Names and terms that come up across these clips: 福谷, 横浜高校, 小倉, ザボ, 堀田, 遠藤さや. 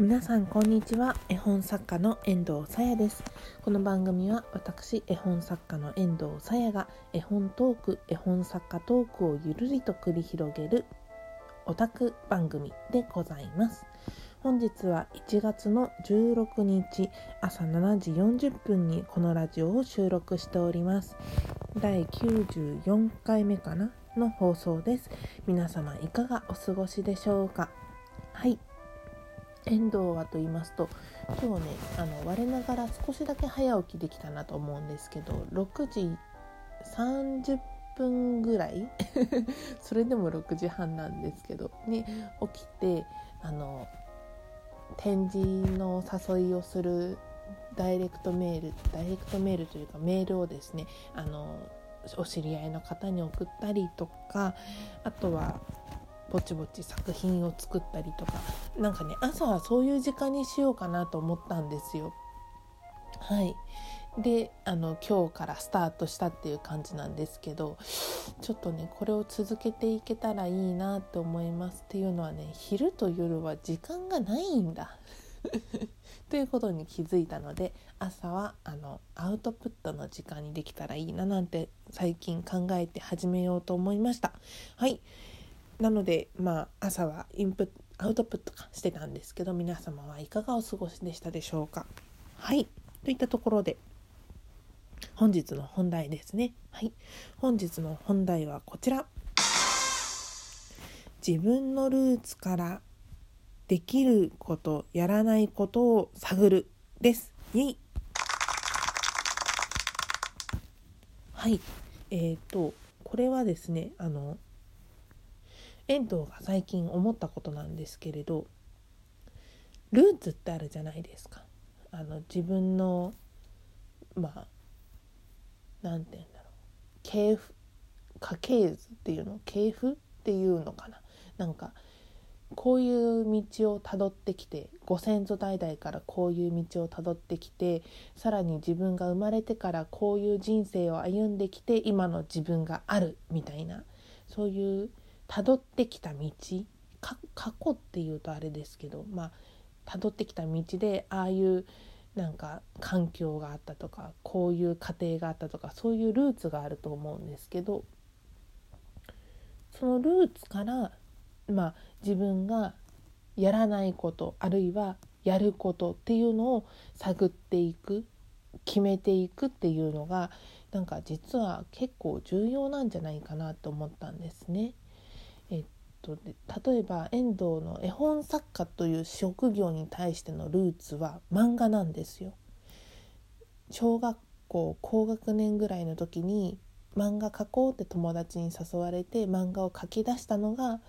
皆さんこんにちは。絵本作家の遠藤さやです。この番組は私絵本作家の遠藤さやが絵本トーク、絵本作家トークをゆるりと繰り広げるオタク番組でございます。本日は1月の16日朝7時40分にこのラジオを収録しております。第94回目かなの放送です。皆様いかがお過ごしでしょうか。はい、遠藤はと言いますと、今日ね我ながら少しだけ早起きできたなと思うんですけど、6時30分ぐらいそれでも6時半なんですけどに起きて、展示の誘いをするダイレクトメールというかメールをですね、お知り合いの方に送ったりとか、あとはぼちぼち作品を作ったりとか、なんかね朝はそういう時間にしようかなと思ったんですよ。はい、で今日からスタートしたっていう感じなんですけど、ちょっとねこれを続けていけたらいいなと思います。っていうのはね、昼と夜は時間がないんだということに気づいたので、朝はアウトプットの時間にできたらいいななんて最近考えて始めようと思いました。はい、なので朝はアウトプットしてたんですけど、皆様はいかがお過ごしでしたでしょうか。はい、といったところで本日の本題ですね。はい、本日の本題はこちら。自分のルーツからできることやらないことを探るです。イエイ。はい、これはですね遠藤が最近思ったことなんですけれど、ルーツってあるじゃないですか。自分のなんて言うんだろう、家系図っていうの、系譜っていうのかな、なんかこういう道をたどってきて、ご先祖代々からこういう道をたどってきて、さらに自分が生まれてからこういう人生を歩んできて今の自分があるみたいな、そういう辿ってきた道、過去っていうとあれですけど、辿ってきた道でああいうなんか環境があったとか、こういう家庭があったとか、そういうルーツがあると思うんですけど、そのルーツから自分がやらないことあるいはやることっていうのを探っていく、決めていくっていうのがなんか実は結構重要なんじゃないかなと思ったんですね。例えば遠藤の絵本作家という職業に対してのルーツは漫画なんですよ。小学校高学年ぐらいの時に漫画描こうって友達に誘われて漫画を描き出したのが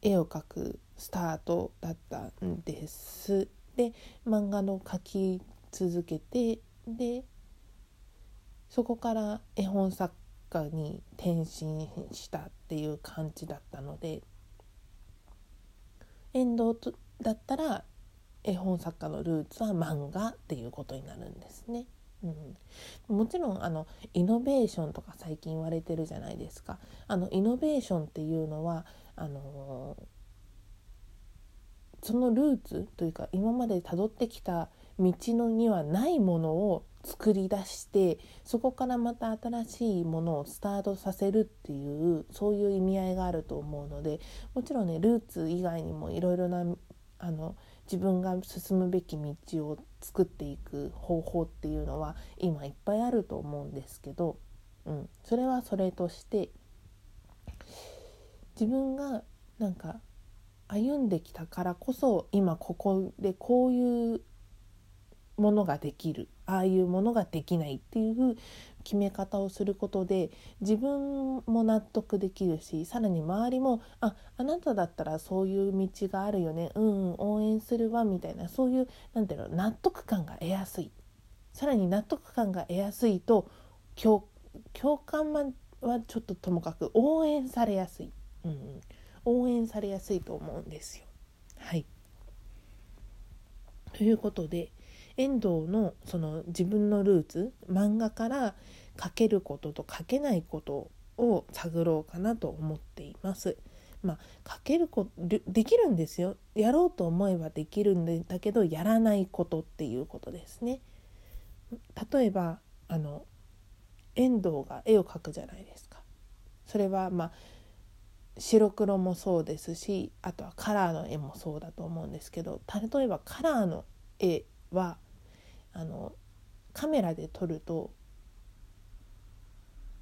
絵を描くスタートだったんです。で漫画の描き続けて、でそこから絵本作家に転身したっていう感じだったので、遠藤だったら絵本作家のルーツは漫画っていうことになるんですね。もちろんイノベーションとか最近言われてるじゃないですか。イノベーションっていうのはそのルーツというか今までたどってきた道のにはないものを作り出して、そこからまた新しいものをスタートさせるっていう、そういう意味合いがあると思うので、もちろんねルーツ以外にもいろいろな自分が進むべき道を作っていく方法っていうのは今いっぱいあると思うんですけど、それはそれとして、自分がなんか歩んできたからこそ今ここでこういうものができる、ああいうものができないっていう決め方をすることで自分も納得できるし、さらに周りもあなただったらそういう道があるよね、応援するわみたいな、そういうなんていうの、納得感が得やすい、さらに納得感が得やすいと 共感はちょっとともかく応援されやすい、応援されやすいと思うんですよ。はい、ということで遠藤のその自分のルーツ、漫画から書けることと書けないことを探ろうかなと思っています。かけることできるんですよ。やろうと思えばできるんだけどやらないことっていうことですね。例えば遠藤が絵を描くじゃないですか。それは白黒もそうですし、あとはカラーの絵もそうだと思うんですけど、例えばカラーの絵はカメラで撮ると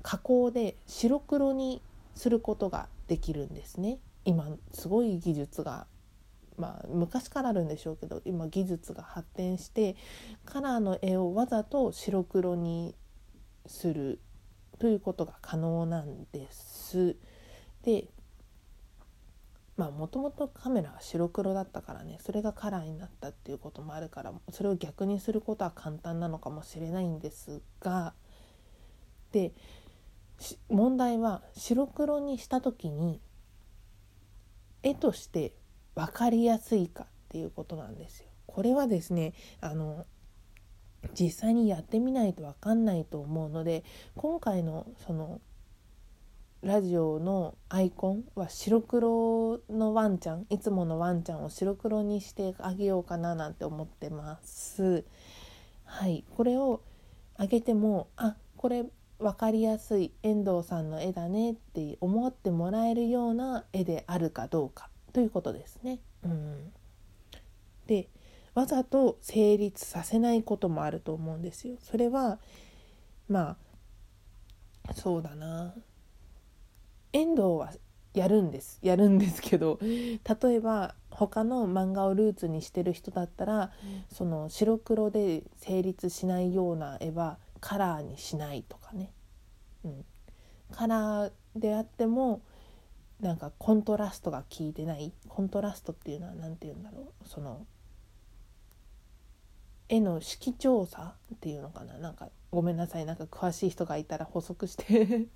加工で白黒にすることができるんですね。今すごい技術が昔からあるんでしょうけど、今技術が発展してカラーの絵をわざと白黒にするということが可能なんです。で、もともとカメラが白黒だったからね、それがカラーになったっていうこともあるから、それを逆にすることは簡単なのかもしれないんですが、で問題は白黒にした時に絵として分かりやすいかっていうことなんですよ。これはですね実際にやってみないと分かんないと思うので、今回のそのラジオのアイコンは白黒のワンちゃん、いつものワンちゃんを白黒にしてあげようかななんて思ってます。はい、これをあげても、あ、これ分かりやすい遠藤さんの絵だねって思ってもらえるような絵であるかどうかということですね。で、わざと成立させないこともあると思うんですよ。それはそうだな、遠藤はやるんですけど、例えば他の漫画をルーツにしてる人だったら、その白黒で成立しないような絵はカラーにしないとかね、カラーであってもなんかコントラストが効いてない。コントラストっていうのは何て言うんだろう、その絵の色調査っていうのかな、なんかごめんなさい、なんか詳しい人がいたら補足して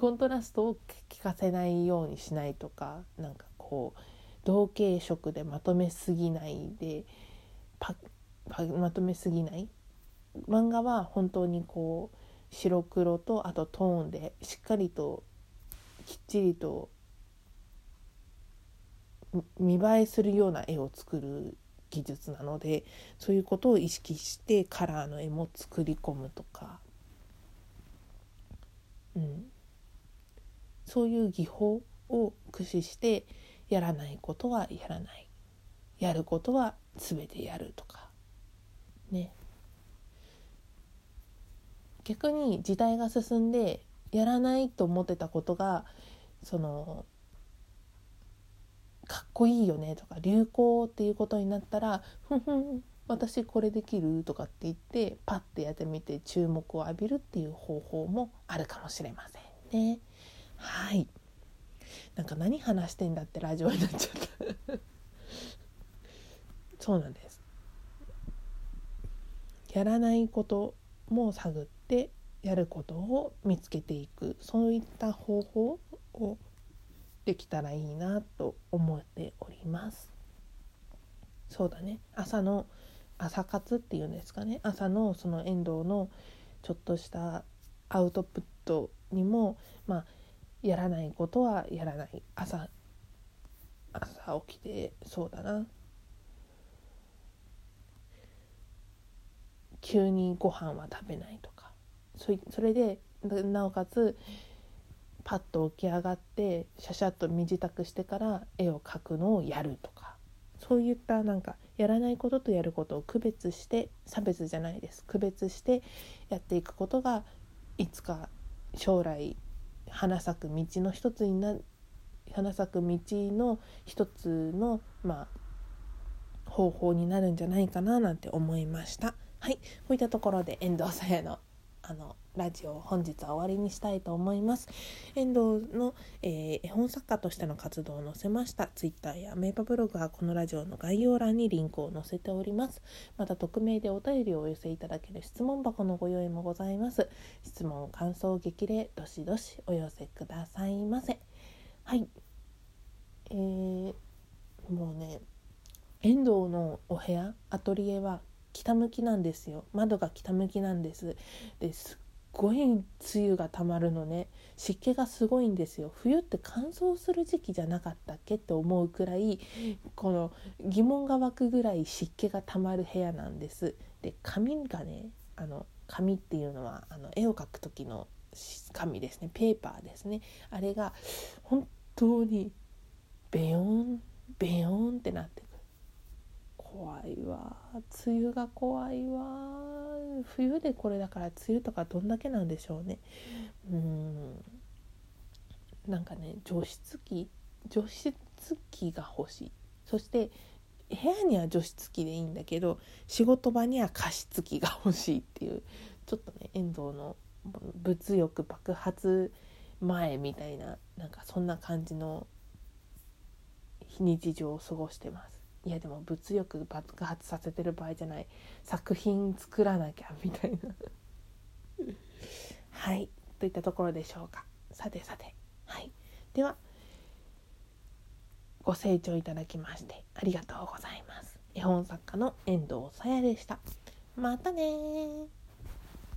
コントラストを効かせないようにしないとか、なんかこう同系色でまとめすぎないでまとめすぎない。漫画は本当にこう白黒と、あとトーンでしっかりときっちりと見栄えするような絵を作る技術なので、そういうことを意識してカラーの絵も作り込むとか、そういう技法を駆使してやらないことはやらない、やることは全てやるとかね。逆に時代が進んでやらないと思ってたことがかっこいいよねとか流行っていうことになったら、私これできるとかって言ってパッてやってみて注目を浴びるっていう方法もあるかもしれませんね。はい、なんか何話してんだってラジオになっちゃったそうなんです。やらないことも探ってやることを見つけていく、そういった方法をできたらいいなと思っております。そうだね、朝活っていうんですかね、朝のその遠藤のちょっとしたアウトプットにも、やらないことはやらない。朝起きて、そうだな、急にご飯は食べないとか、それでなおかつパッと起き上がってシャシャッと身支度してから絵を描くのをやるとか、そういったなんかやらないこととやることを区別してやっていくことが、いつか将来花咲く道の一つの方法になるんじゃないかななんて思いました。はい、こういったところで遠藤さやのラジオを本日は終わりにしたいと思います。遠藤の、絵本作家としての活動を載せました Twitter やメーパブログはこのラジオの概要欄にリンクを載せております。また匿名でお便りをお寄せいただける質問箱のご用意もございます。質問、感想、激励どしどしお寄せくださいませ。はい、もうね、遠藤のお部屋、アトリエは北向きなんですよ。窓が北向きなんです。ですっごい梅雨がたまるのね。湿気がすごいんですよ。冬って乾燥する時期じゃなかったっけって思うくらい、この疑問が湧くぐらい湿気がたまる部屋なんです。で、紙がね、紙っていうのは絵を描く時の紙ですね、ペーパーですね。あれが本当にベヨンベヨンってなってくる。怖いわ、梅雨が怖いわ。冬でこれだから、梅雨とかどんだけなんでしょうね。なんかね、除湿機が欲しい。そして部屋には除湿機でいいんだけど、仕事場には加湿器が欲しいっていう、ちょっとね、遠藤の物欲爆発前みたいな、なんかそんな感じの日常を過ごしてます。いや、でも物欲爆発させてる場合じゃない、作品作らなきゃみたいなはい、といったところでしょうか。さてさて、はい、ではご清聴いただきましてありがとうございます。絵本作家の遠藤さやでした。またね。